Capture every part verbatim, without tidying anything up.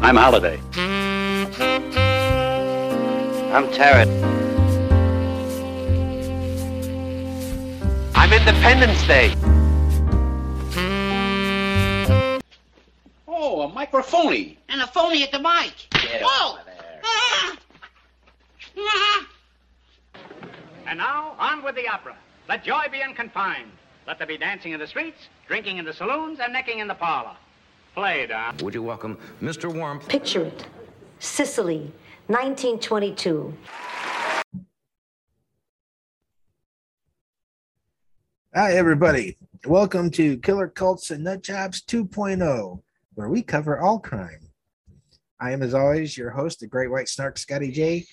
I'm Holiday. I'm Tarrant. I'm Independence Day. Oh, a microphony. And a phony at the mic. Get Whoa! And now, on with the opera. Let joy be unconfined. Let there be dancing in the streets, drinking in the saloons, and necking in the parlor. Play, Don. Would you welcome Mister Warmth? Picture it. Sicily, nineteen twenty-two. Hi, everybody. Welcome to Killer Cults and Nutjobs two point oh, where we cover all crime. I am, as always, your host, the Great White Snark, Scotty J.,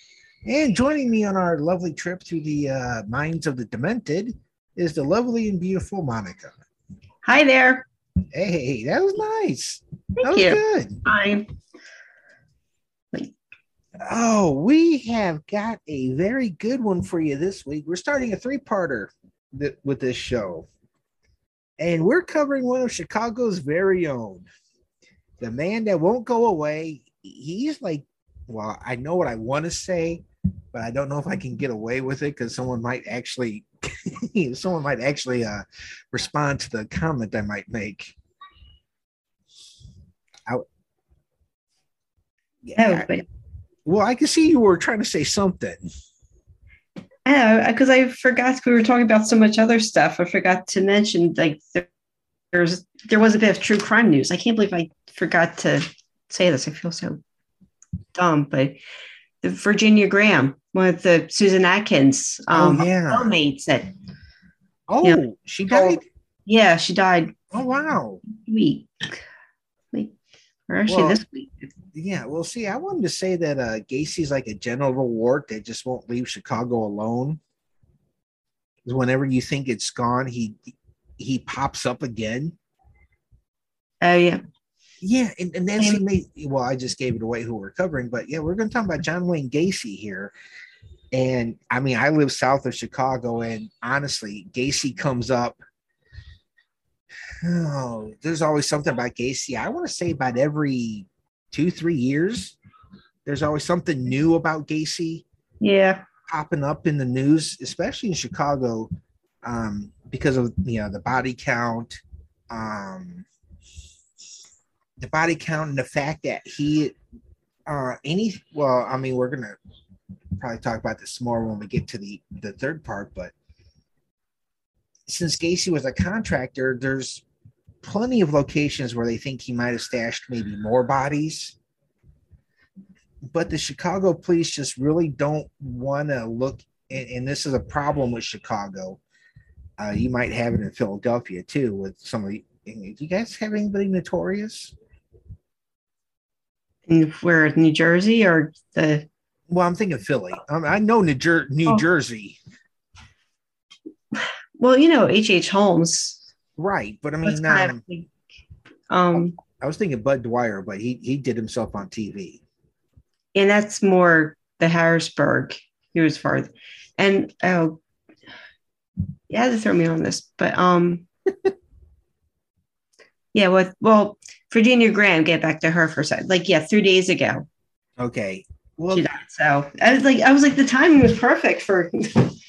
and joining me on our lovely trip through the uh, minds of the demented is the lovely and beautiful Monica. Hi there. Hey, that was nice. Thank that was you. Good. Fine. Oh, we have got a very good one for you this week. We're starting a three-parter th- with this show. And we're covering one of Chicago's very own. The man that won't go away. He's like, well, I know what I want to say, but I don't know if I can get away with it because someone might actually someone might actually uh, respond to the comment I might make. I, yeah, oh, well, I can see you were trying to say something. I because I forgot we were talking about so much other stuff. I forgot to mention like there, there's there was a bit of true crime news. I can't believe I forgot to say this. I feel so dumb, but. Virginia Graham, one of the Susan Atkins um, oh, yeah. roommates that. Oh, you know, she died. Yeah, she died. Oh wow! Week, week, or actually well, this week. Yeah, well, see, I wanted to say that uh, Gacy's like a general wart that just won't leave Chicago alone. Whenever you think it's gone, he he pops up again. Oh uh, yeah. Yeah, and, and Nancy and, made, well, I just gave it away who we're covering, but yeah, we're going to talk about John Wayne Gacy here. And I mean, I live south of Chicago, and honestly, Gacy comes up. Oh, there's always something about Gacy. I want to say about every two, three years, there's always something new about Gacy. Yeah. Popping up in the news, especially in Chicago, um, because of, you know, the body count, um, the body count and the fact that he, uh, any, well, I mean, we're going to probably talk about this more when we get to the, the third part, but since Gacy was a contractor, there's plenty of locations where they think he might have stashed maybe more bodies. But the Chicago police just really don't want to look, and, and this is a problem with Chicago. Uh, you might have it in Philadelphia, too, with some of the, do you guys have anybody notorious? Where, New Jersey or the? Well, I'm thinking Philly. Um, I know New, Jer- New oh. Jersey. Well, you know H H. Holmes. Right, but I mean, um, kind of, um, I was thinking Bud Dwyer, but he he did himself on T V. And that's more the Harrisburg. He was farther, and oh, yeah, they throw me on this, but um. Yeah, well, well, Virginia Graham, get back to her for a second. Like, yeah, three days ago. Okay. Well, she died, so I was like, I was like, the timing was perfect for the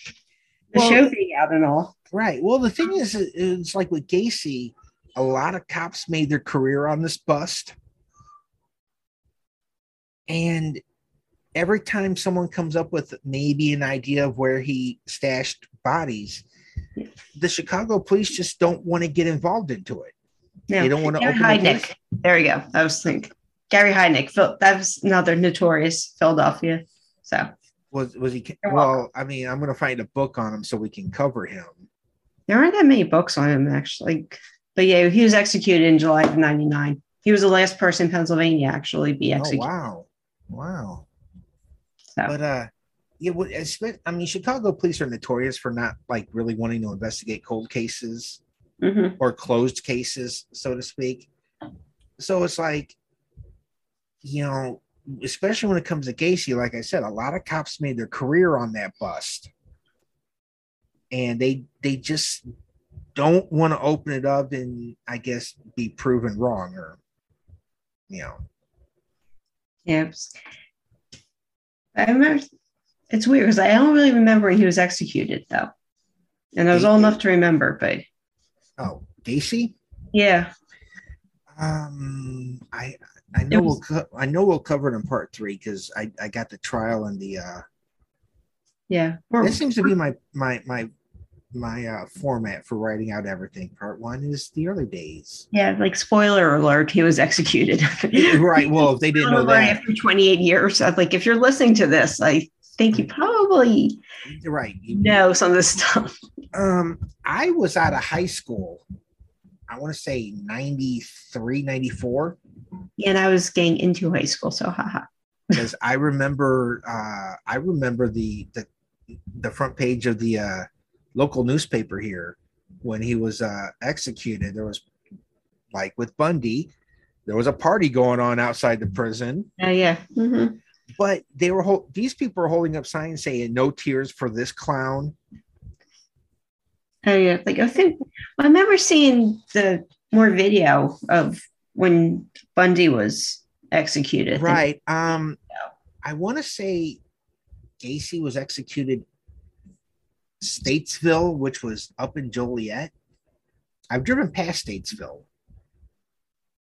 well, show being out and all. Right. Well, the thing is, it's like with Gacy, a lot of cops made their career on this bust, and every time someone comes up with maybe an idea of where he stashed bodies, the Chicago police just don't want to get involved into it. No. They don't want to Gary open Heidnik. There we go. I was thinking Gary Heidnik. That was another notorious Philadelphia. So was was he? You're well, welcome. I mean, I'm going to find a book on him so we can cover him. There aren't that many books on him actually, but yeah, he was executed in July of ninety-nine. He was the last person in Pennsylvania actually be executed. Oh, wow, wow. So. But uh, yeah, well, I mean, Chicago police are notorious for not like really wanting to investigate cold cases. Mm-hmm. Or closed cases, so to speak. So it's like, you know, especially when it comes to Gacy, like I said, a lot of cops made their career on that bust. And they they just don't want to open it up and, I guess, be proven wrong or, you know. Yeah. It was, I remember, it's weird because I don't really remember he was executed, though. And I was Gacy? old enough to remember, but. Oh, Gacy? Yeah. Um, I I know was, we'll co- I know we'll cover it in part three because I, I got the trial and the uh yeah this seems to be my my my my uh format for writing out everything. Part one is the early days. Yeah, like spoiler alert, he was executed. Right. Well, if they didn't know that after twenty-eight years, I'd like if you're listening to this, I think you probably right you know some of this stuff. Um, I was out of high school. I want to say ninety-three, ninety-four. Yeah, and I was getting into high school, so haha. Because I remember, uh, I remember the, the the front page of the uh, local newspaper here when he was uh, executed. There was, like with Bundy, there was a party going on outside the prison. Oh uh, yeah. Mm-hmm. But they were ho- these people were holding up signs saying "No tears for this clown." Oh, yeah. Like, I think I remember seeing the more video of when Bundy was executed. Right. Um, I want to say Gacy was executed Statesville, which was up in Joliet. I've driven past Statesville.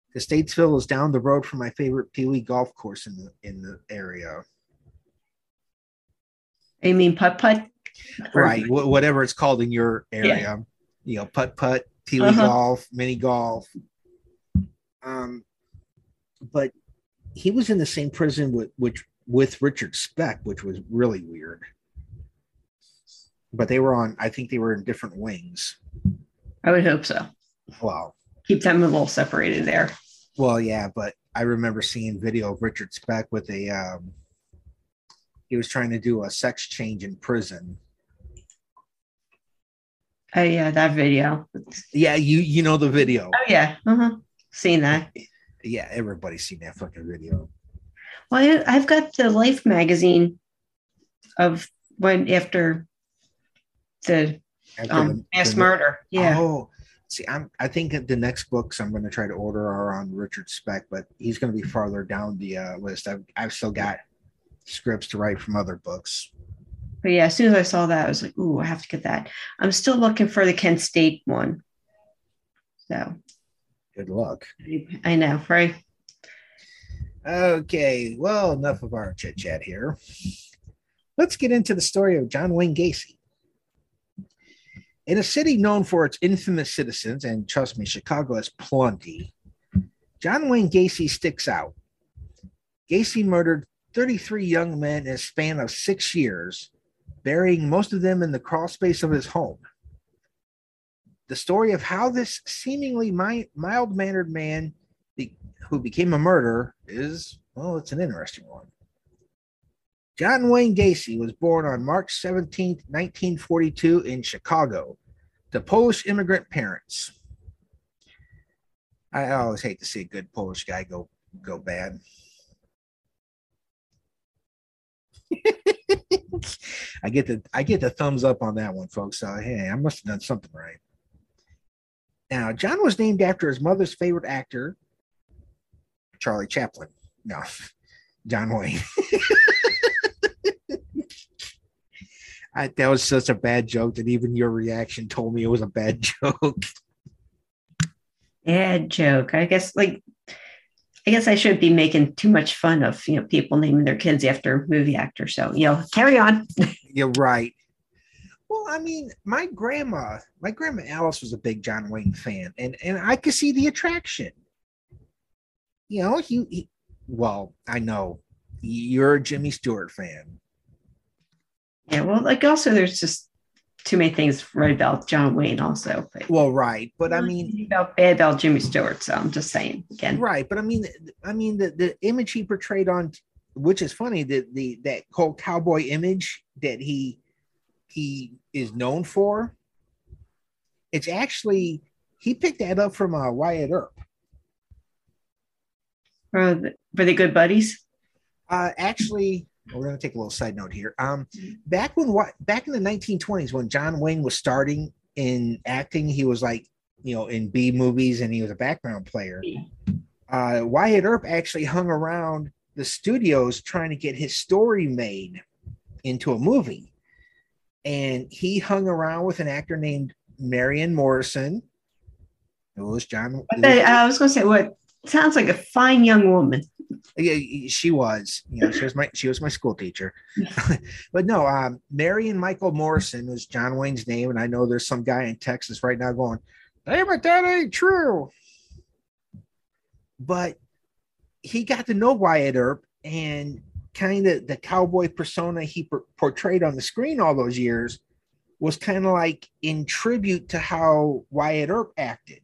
Because Statesville is down the road from my favorite Pee Wee golf course in the, in the area. You mean putt-putt? Right, w- whatever it's called in your area, yeah. You know, putt putt, Pee Wee uh-huh. golf, mini golf. Um, but he was in the same prison with which with Richard Speck, which was really weird. But they were on, I think they were in different wings. I would hope so. Well, keep them a little separated there. Well, yeah, but I remember seeing video of Richard Speck with a. Um, he was trying to do a sex change in prison. Oh yeah, that video. Yeah, you you know the video. Oh yeah, uh-huh. Seen that. Yeah, everybody's seen that fucking video. Well, I've got the Life magazine of when after the, after um, the mass the, murder. Yeah. Oh, see, I'm. I think the next books I'm going to try to order are on Richard Speck, but he's going to be farther down the uh, list. I've I've still got scripts to write from other books. But yeah, as soon as I saw that, I was like, ooh, I have to get that. I'm still looking for the Kent State one. So good luck. I know, right? Okay, well, enough of our chit-chat here. Let's get into the story of John Wayne Gacy. In a city known for its infamous citizens, and trust me, Chicago has plenty, John Wayne Gacy sticks out. Gacy murdered thirty-three young men in a span of six years, burying most of them in the crawl space of his home. The story of how this seemingly mi- mild-mannered man be- who became a murderer is, well, it's an interesting one. John Wayne Gacy was born on March seventeenth, nineteen forty-two in Chicago to Polish immigrant parents. I always hate to see a good Polish guy go, go bad. I get the I get the thumbs up on that one, folks. So hey, I must have done something right. Now, John was named after his mother's favorite actor, Charlie Chaplin. No, John Wayne. I, that was such a bad joke that even your reaction told me it was a bad joke. Bad joke. I guess like. I guess I shouldn't be making too much fun of, you know, people naming their kids after movie actors. So, you know, carry on. You're right. Well, I mean, my grandma, my grandma Alice was a big John Wayne fan, and, and I could see the attraction. You know, he, he well, I know you're a Jimmy Stewart fan. Yeah, well, like also there's just too many things right about John Wayne also. But well, right. But I mean, about bad about Jimmy Stewart. So I'm just saying again. Right. But I mean, I mean, the, the image he portrayed on, which is funny, the, the, that whole cowboy image that he, he is known for. It's actually, he picked that up from uh, Wyatt Earp. Uh, were they good buddies? Uh, actually, we're going to take a little side note here. Um, back when, back in the nineteen twenties, when John Wayne was starting in acting, he was like, you know, in B movies, and he was a background player. Uh, Wyatt Earp actually hung around the studios trying to get his story made into a movie. And he hung around with an actor named Marion Morrison. It was John. They, I was going to say, what sounds like a fine young woman. Yeah, she was. You know, she was my she was my school teacher. But no, um, Marion Michael Morrison was John Wayne's name, and I know there's some guy in Texas right now going, "Hey, but that ain't true." But he got to know Wyatt Earp and kind of the cowboy persona he per- portrayed on the screen all those years was kind of like in tribute to how Wyatt Earp acted.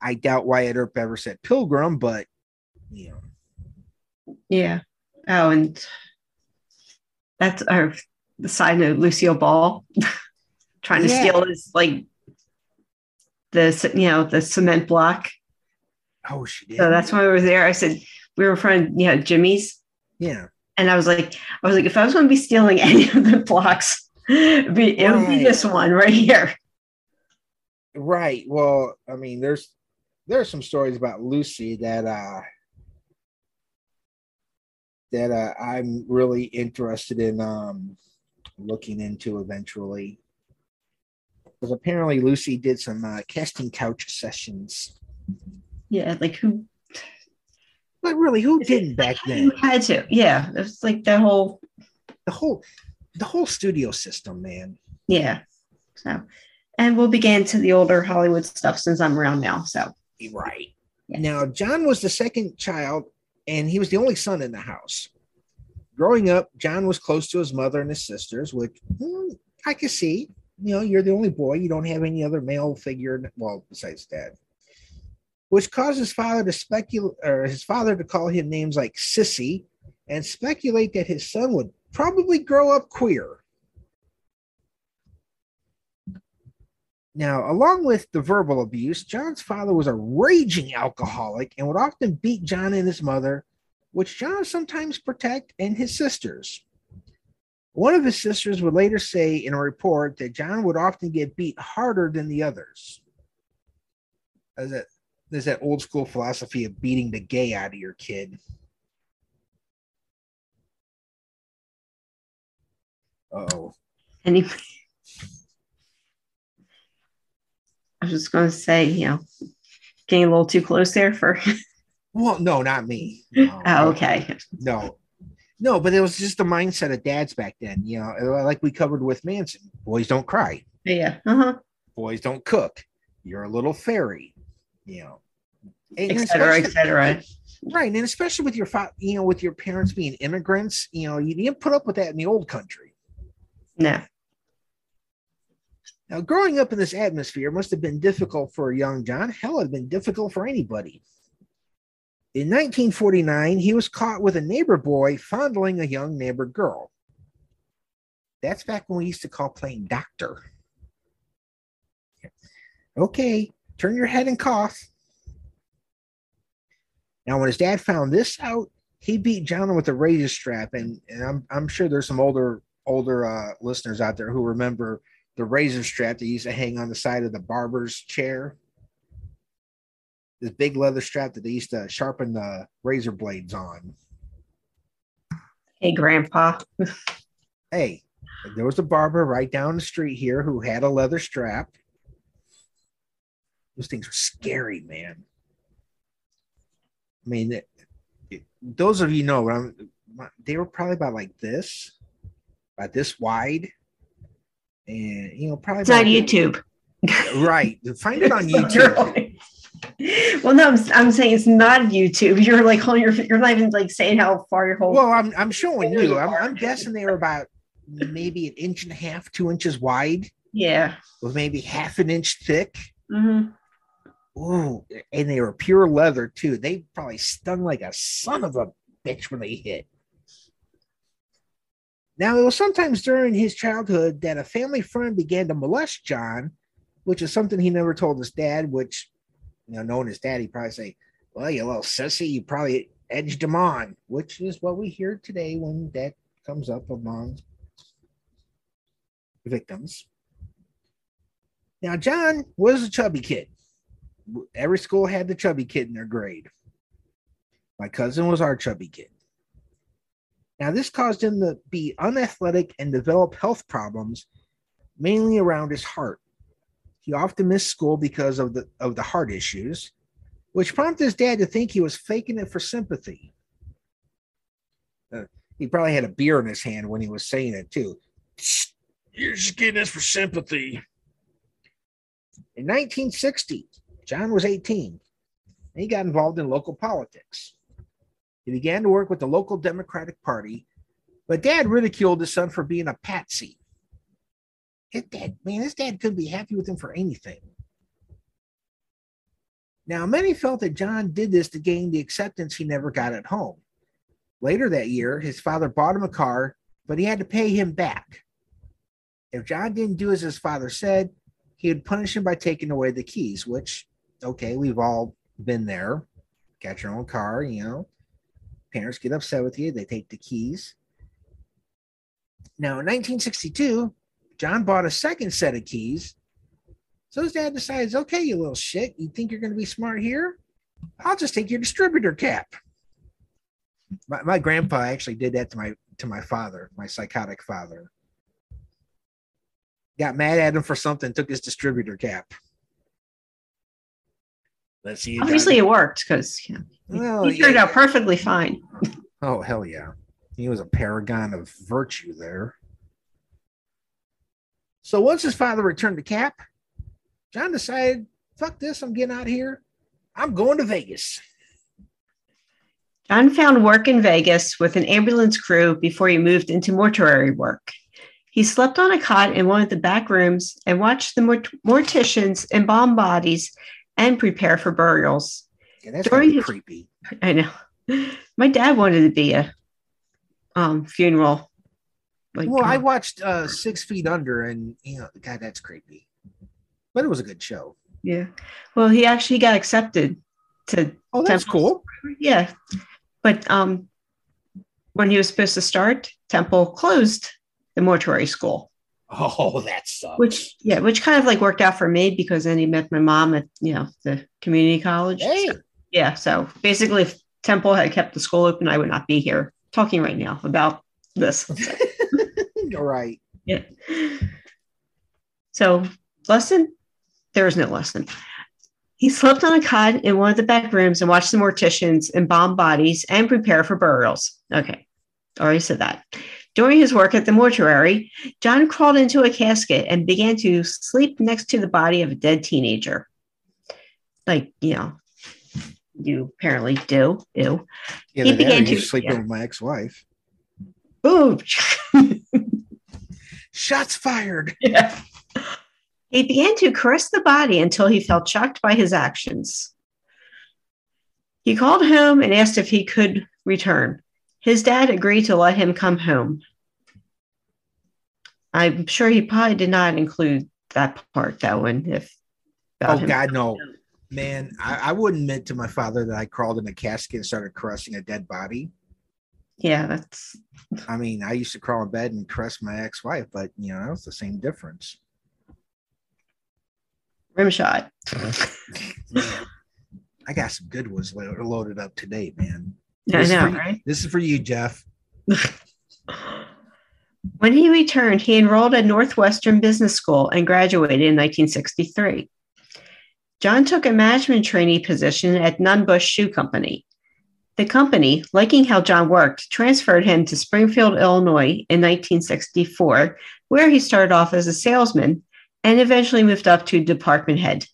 I doubt Wyatt Earp ever said Pilgrim, but you know. Yeah. Oh, and that's our the side note, Lucille Ball trying to yeah. steal his like the you know the cement block. Oh, she did. So that's why we were there. I said we were from yeah, you know, Jimmy's. Yeah. And I was like, I was like, if I was going to be stealing any of the blocks, it'd be, it would be this one right here. Right. Well, I mean, there's there are some stories about Lucy that uh, that uh, I'm really interested in um, looking into eventually, because apparently Lucy did some uh, casting couch sessions. Yeah, like who? But really, who didn't back then? You had to, yeah. It's like the whole, the whole, the whole studio system, man. Yeah. So, and we'll begin to the older Hollywood stuff since I'm around now. So, right yeah. Now, John was the second child, and he was the only son in the house. Growing up, John was close to his mother and his sisters, which hmm, I could see. You know, you're the only boy; you don't have any other male figure, well, besides dad. Which caused his father to speculate, or his father to call him names like Sissy and speculate that his son would probably grow up queer. Now, along with the verbal abuse, John's father was a raging alcoholic and would often beat John and his mother, which John sometimes protect, and his sisters. One of his sisters would later say in a report that John would often get beat harder than the others. As that There's that old school philosophy of beating the gay out of your kid. Uh-oh. Anyway, I was just going to say, you know, getting a little too close there for... Well, no, not me. No, oh, okay. No. No, but it was just the mindset of dads back then, you know, like we covered with Manson. Boys don't cry. Yeah. Uh-huh. Boys don't cook. You're a little fairy. You know, et cetera, et cetera. Right. And especially with your, you know, with your parents being immigrants, you know, you didn't put up with that in the old country. No. Now, growing up in this atmosphere must have been difficult for young John. Hell, it had been difficult for anybody. In nineteen forty-nine, he was caught with a neighbor boy fondling a young neighbor girl. That's back when we used to call playing doctor. Okay. Turn your head and cough. Now, when his dad found this out, he beat John with a razor strap. And, and I'm, I'm sure there's some older older uh, listeners out there who remember the razor strap that used to hang on the side of the barber's chair. This big leather strap that they used to sharpen the razor blades on. Hey, Grandpa. Hey, there was a barber right down the street here who had a leather strap. Those things are scary, man. I mean, it, it, those of you know, I'm, they were probably about like this, about this wide. And, you know, probably. It's on YouTube. Right. Find it on YouTube. Well, no, I'm, I'm saying it's not YouTube. You're like, holding your, you're not even like saying how far your whole. Well, I'm, I'm showing you. I'm, I'm guessing they were about maybe an inch and a half, two inches wide. Yeah. With maybe half an inch thick. Mm-hmm. Ooh, and they were pure leather too. They probably stung like a son of a bitch when they hit. Now, it was sometimes during his childhood that a family friend began to molest John, which is something he never told his dad, which, you know, knowing his dad, he'd probably say, "Well, you little sissy, you probably edged him on," which is what we hear today when that comes up among victims. Now, John was a chubby kid. Every school had the chubby kid in their grade. My cousin was our chubby kid. Now, this caused him to be unathletic and develop health problems, mainly around his heart. He often missed school because of the of the heart issues, which prompted his dad to think he was faking it for sympathy. Uh, he probably had a beer in his hand when he was saying it, too. You're just getting this for sympathy. In nineteen sixty, John was eighteen, and he got involved in local politics. He began to work with the local Democratic Party, but Dad ridiculed his son for being a patsy. His dad, man, his dad couldn't be happy with him for anything. Now, many felt that John did this to gain the acceptance he never got at home. Later that year, his father bought him a car, but he had to pay him back. If John didn't do as his father said, he would punish him by taking away the keys, which, okay, we've all been there. Got your own car, you know. Parents get upset with you. They take the keys. Now, in nineteen sixty-two, John bought a second set of keys. So his dad decides, okay, you little shit, you think you're going to be smart here? I'll just take your distributor cap. My, my grandpa actually did that to my to my father, my psychotic father. Got mad at him for something, took his distributor cap. Let's see. Obviously, it worked because yeah, well, he turned yeah. out perfectly fine. Oh, hell yeah. He was a paragon of virtue there. So once his father returned the cap, John decided, fuck this, I'm getting out of here. I'm going to Vegas. John found work in Vegas with an ambulance crew before he moved into mortuary work. He slept on a cot in one of the back rooms and watched the mort- morticians embalm bodies and prepare for burials. Yeah, that's During his- creepy. I know. My dad wanted to be a um, funeral. Like, well, um, I watched uh, Six Feet Under, and you know, God, that's creepy. But it was a good show. Yeah. Well, he actually got accepted to. Oh, that's Temple. Cool. Yeah. But um, when he was supposed to start, Temple closed the mortuary school. Oh, that sucks. Which, yeah, which kind of like worked out for me because then he met my mom at, you know, the community college. Hey. So, yeah. So basically, if Temple had kept the school open, I would not be here talking right now about this. You're right. Yeah. So, lesson? There is no lesson. He slept on a cot in one of the back rooms and watched the morticians embalm bodies and prepare for burials. Okay, already said that. During his work at the mortuary, John crawled into a casket and began to sleep next to the body of a dead teenager. Like, you know, you apparently do. Ew. Yeah, he began to sleep yeah. with my ex-wife. Boom. Shots fired. Yeah. He began to caress the body until he felt shocked by his actions. He called home and asked if he could return. His dad agreed to let him come home. I'm sure he probably did not include that part, that one. If oh, God, no. Home. Man, I, I wouldn't admit to my father that I crawled in a casket and started caressing a dead body. Yeah, that's... I mean, I used to crawl in bed and caress my ex-wife, but, you know, that was the same difference. Rim shot. I got some good ones loaded up today, man. This I know, right? This is for you, Jeff. When he returned, he enrolled at Northwestern Business School and graduated in nineteen sixty-three. John took a management trainee position at Nunn Bush Shoe Company. The company, liking how John worked, transferred him to Springfield, Illinois in nineteen sixty-four, where he started off as a salesman and eventually moved up to department head.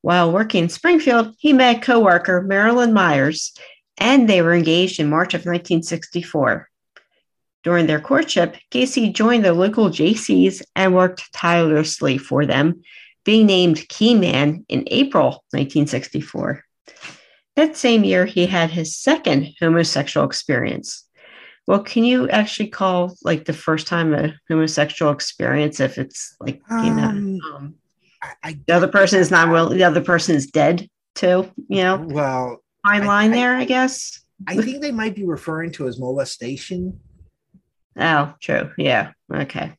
While working in Springfield, he met co-worker Marilyn Myers, and they were engaged in March of nineteen sixty-four. During their courtship, Gacy joined the local Jaycees and worked tirelessly for them, being named key man in April nineteen sixty-four. That same year, he had his second homosexual experience. Well, can you actually call like the first time a homosexual experience if it's like um, you know um, I, I, the other person is not willing, the other person is dead too? You know, well, fine line I, there, I, I guess. I think they might be referring to as molestation. Oh, true. Yeah. Okay.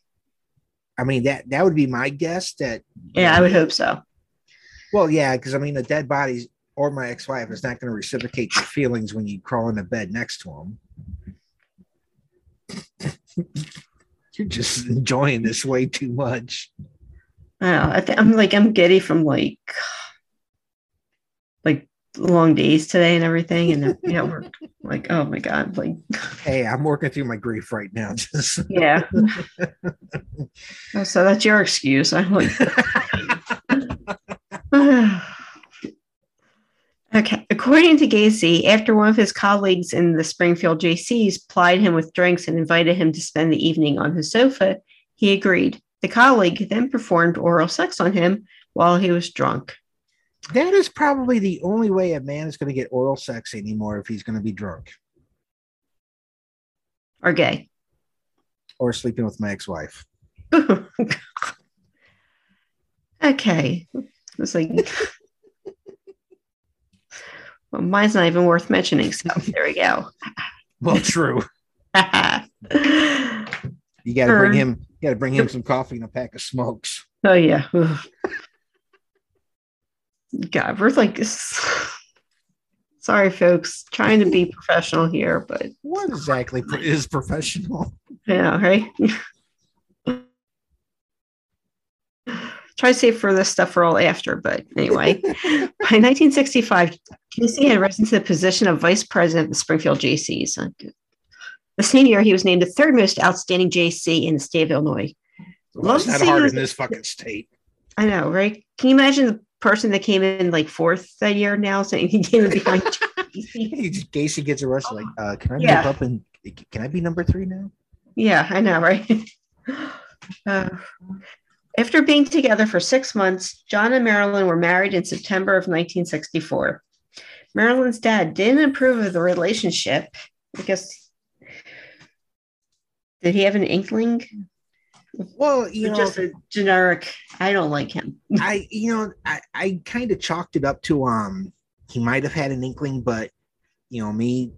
I mean that that would be my guess. That yeah, I would hope so. Well, yeah, because I mean the dead bodies. or my ex-wife is not going to reciprocate your feelings when you crawl into bed next to him. You're just enjoying this way too much. I know. I th- I'm like, I'm giddy from like, like long days today and everything. And you know, we're like, oh my God. Like, hey, I'm working through my grief right now. Just yeah. So that's your excuse. I'm like, okay. According to Gacy, after one of his colleagues in the Springfield Jaycees plied him with drinks and invited him to spend the evening on his sofa, he agreed. The colleague then performed oral sex on him while he was drunk. That is probably the only way a man is going to get oral sex anymore, if he's going to be drunk. Or gay. Or sleeping with my ex-wife. Okay. It's like... Well, mine's not even worth mentioning, so there we go. Well, true. You gotta bring him you gotta bring him some coffee and a pack of smokes. Oh yeah. God, we're like sorry folks, trying to be professional here, but what exactly is professional? Yeah, right. Try to save for this stuff for all after, but anyway. By nineteen sixty-five, Gacy had risen to the position of vice president of the Springfield Jaycees. The same year, he was named the third most outstanding J C in the state of Illinois. Well, it's not hard in this fucking state. I know, right? Can you imagine the person that came in like fourth that year now saying he came in behind Gacy? Gacy gets arrested. Like, uh, can I move yeah. up and can I be number three now? Yeah, I know, right? Uh, After being together for six months, John and Marilyn were married in September of nineteen sixty-four. Marilyn's dad didn't approve of the relationship. I guess, did he have an inkling? Well, you know, just a generic, I don't like him. I, you know, I, I kind of chalked it up to, um, he might have had an inkling, but, you know, me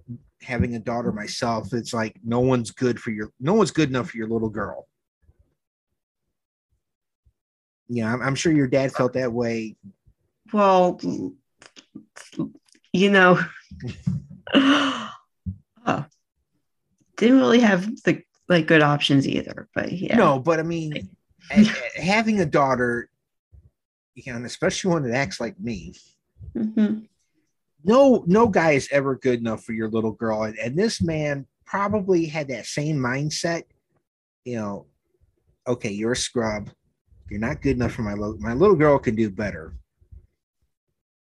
having a daughter myself, it's like, no one's good for your, no one's good enough for your little girl. Yeah, I'm, I'm sure your dad felt that way. Well, you know, uh, didn't really have the like good options either. But yeah, no, but I mean, having a daughter, you know, and especially one that acts like me. Mm-hmm. No, no guy is ever good enough for your little girl, and, and this man probably had that same mindset. You know, okay, you're a scrub. You're not good enough for my little, my little girl can do better.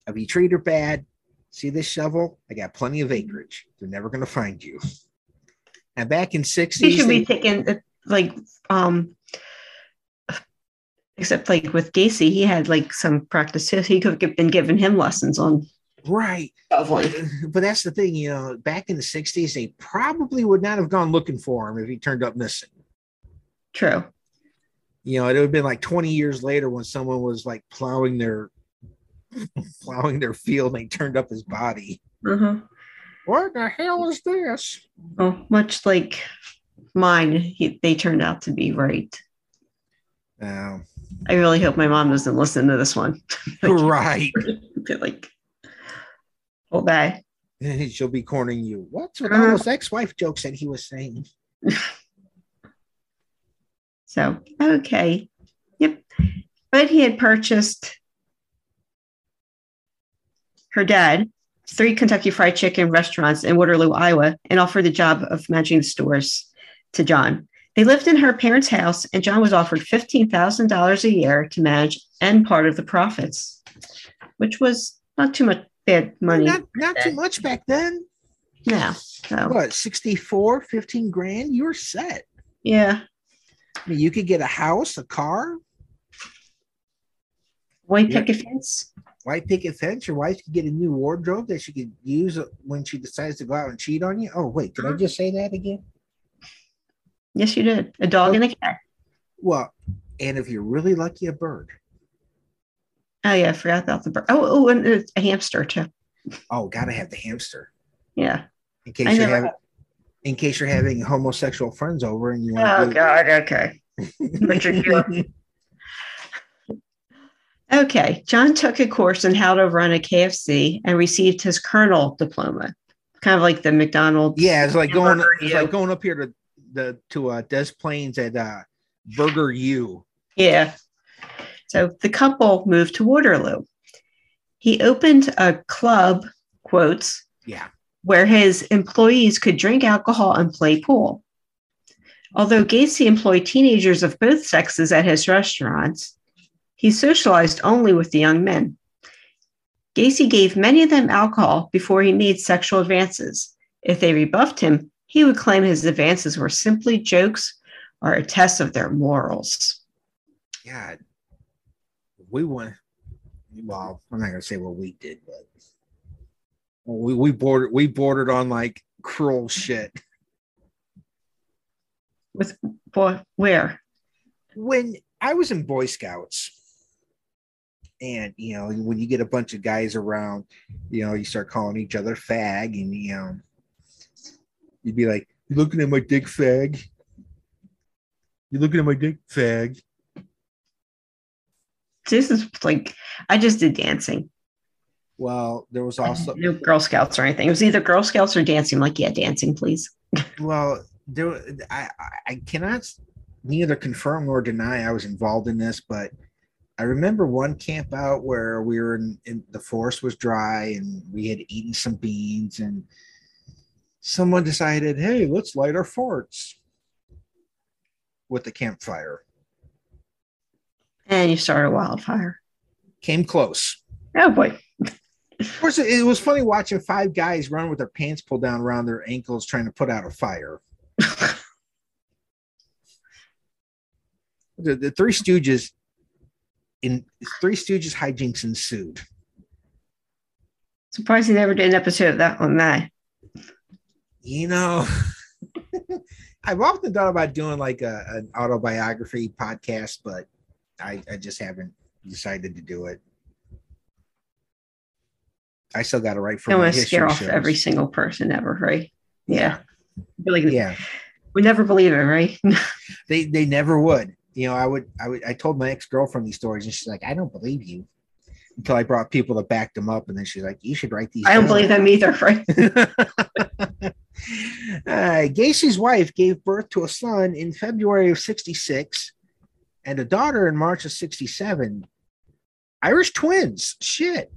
If you treat her bad, see this shovel? I got plenty of acreage. They're never going to find you. And back in sixties. You should be taking like, um, except like with Gacy, he had like some practice. He could have been giving him lessons on. Right. Shoveling. But that's the thing, you know, back in the sixties, they probably would not have gone looking for him if he turned up missing. True. You know, it would have been like twenty years later when someone was like plowing their plowing their field and they turned up his body. Uh-huh. What the hell is this? Oh, much like mine, he, they turned out to be right. Oh. I really hope my mom doesn't listen to this one. Like, right. Like, hold back. She'll be cornering you. What's with uh-huh. all those ex-wife jokes that he was saying? So, okay. Yep. But he had purchased her dad three Kentucky Fried Chicken restaurants in Waterloo, Iowa, and offered the job of managing the stores to John. They lived in her parents' house, and John was offered fifteen thousand dollars a year to manage and part of the profits, which was not too much bad money. Not, not too much back then. No. So. What, sixty-four, fifteen grand? You were set. Yeah. I mean, you could get a house, a car, white picket yeah. fence, white picket fence. Your wife could get a new wardrobe that she could use when she decides to go out and cheat on you. Oh, wait, did I just say that again? Yes, you did. A dog oh. and a cat. Well, and if you're really lucky, a bird. Oh yeah, I forgot about the bird. Oh, oh, and a hamster too. Oh, gotta have the hamster. Yeah. In case I you have. Had- In case you're having homosexual friends over and you want oh, to. Oh, God. Okay. But you're Okay, John took a course in how to run a K F C and received his Colonel diploma, kind of like the McDonald's. Yeah, it's like going, it's like going up here to the to uh, Des Plaines at uh, Burger U. Yeah. So the couple moved to Waterloo. He opened a club, quotes, yeah, where his employees could drink alcohol and play pool. Although Gacy employed teenagers of both sexes at his restaurants, he socialized only with the young men. Gacy gave many of them alcohol before he made sexual advances. If they rebuffed him, he would claim his advances were simply jokes or a test of their morals. God, we went, well, I'm not going to say what we did, but we, we, bordered, we bordered on like cruel shit. With boy, where? When I was in Boy Scouts, and you know, when you get a bunch of guys around, you know, you start calling each other fag, and you know, you'd be like, "You looking at my dick, fag? You looking at my dick, fag?" This is like, I just did dancing. Well, there was also no Girl Scouts or anything. It was either Girl Scouts or dancing. I'm like, yeah, dancing, please. Well. There, I, I cannot neither confirm nor deny I was involved in this, but I remember one camp out where we were in, in the forest was dry and we had eaten some beans and someone decided, hey, let's light our farts with the campfire. And you started a wildfire. Came close. Oh, boy. Of course, it was funny watching five guys run with their pants pulled down around their ankles trying to put out a fire. the, the Three Stooges in Three Stooges hijinks ensued. Surprised he never did an episode of that one, man. You know, I've often thought about doing like a, an autobiography podcast, but I, I just haven't decided to do it. I still got to write for. I want to scare off shows. Every single person ever, right? Yeah. Like, yeah, we never believe it, right? they they never would. You know, I would I would I told my ex-girlfriend these stories and she's like, I don't believe you, until I brought people to back them up, and then she's like, you should write these. I don't believe them either, right? uh, Gacy's wife gave birth to a son in February of sixty-six and a daughter in March of sixty-seven. Irish twins. Shit.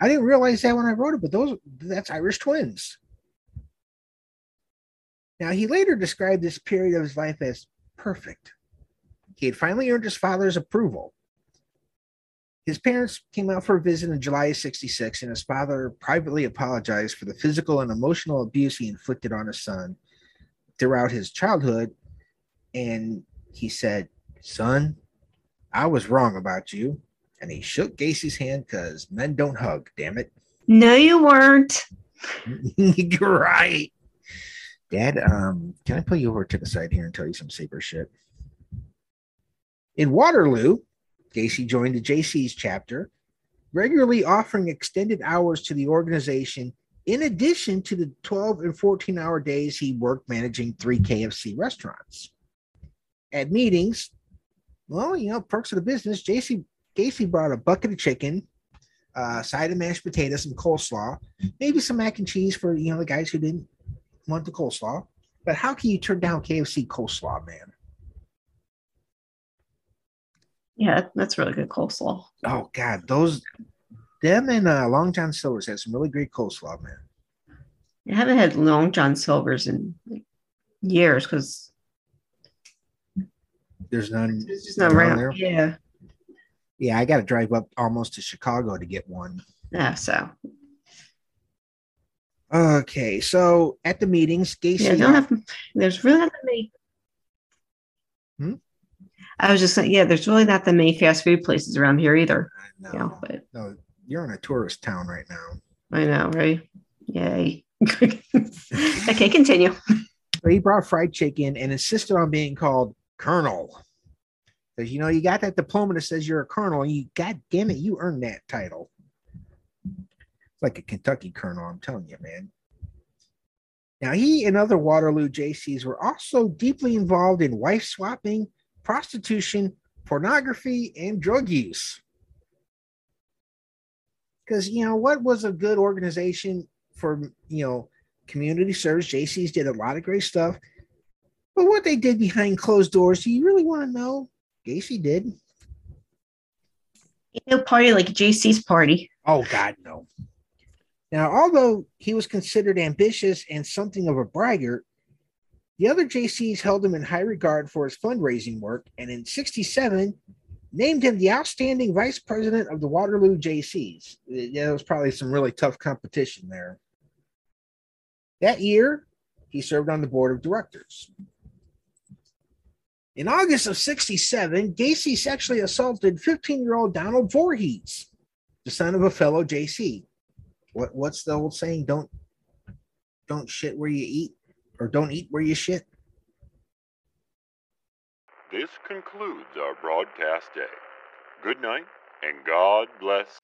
I didn't realize that when I wrote it, but those that's Irish twins. Now, he later described this period of his life as perfect. He had finally earned his father's approval. His parents came out for a visit in July of sixty-six, and his father privately apologized for the physical and emotional abuse he inflicted on his son throughout his childhood. And he said, son, I was wrong about you. And he shook Gacy's hand because men don't hug, damn it. No, you weren't. You're right. Dad, um, can I pull you over to the side here and tell you some saber shit? In Waterloo, Gacy joined the Jaycees chapter, regularly offering extended hours to the organization in addition to the twelve and fourteen-hour days he worked managing three K F C restaurants. At meetings, well, you know, perks of the business, Jaycee, Gacy brought a bucket of chicken, a uh, side of mashed potatoes, some coleslaw, maybe some mac and cheese for, you know, the guys who didn't want the coleslaw. But how can you turn down K F C coleslaw, man? Yeah, that's really good coleslaw. Oh God, those them and uh, Long John Silver's had some really great coleslaw, man. I haven't had Long John Silver's in years because there's none. There's just not around. There. Yeah, yeah, I got to drive up almost to Chicago to get one. Yeah, so. Okay, so at the meetings, Gacy. Yeah, don't have, there's really not that many. Hmm? I was just saying, yeah, there's really not that many fast food places around here either. No, you know, but, no, you're in a tourist town right now. I know, right? Yay. Okay, continue. He brought fried chicken and insisted on being called Colonel. Because, you know, you got that diploma that says you're a colonel, and you, God damn it, you earned that title. Like a Kentucky colonel, I'm telling you, man. Now, he and other Waterloo Jaycees were also deeply involved in wife swapping, prostitution, pornography, and drug use. Because, you know, what was a good organization for, you know, community service? Jaycees did a lot of great stuff. But what they did behind closed doors, do you really want to know? Gacy did. No party like Jaycees party. Oh, God, no. Now, although he was considered ambitious and something of a braggart, the other Jaycees held him in high regard for his fundraising work, and in sixty-seven, named him the outstanding vice president of the Waterloo Jaycees. There was probably some really tough competition there. That year, he served on the board of directors. In August of sixty-seven, Gacy sexually assaulted fifteen-year-old Donald Voorhees, the son of a fellow Jaycee. What, what's the old saying? Don't, don't shit where you eat, or don't eat where you shit. This concludes our broadcast day. Good night, and God bless.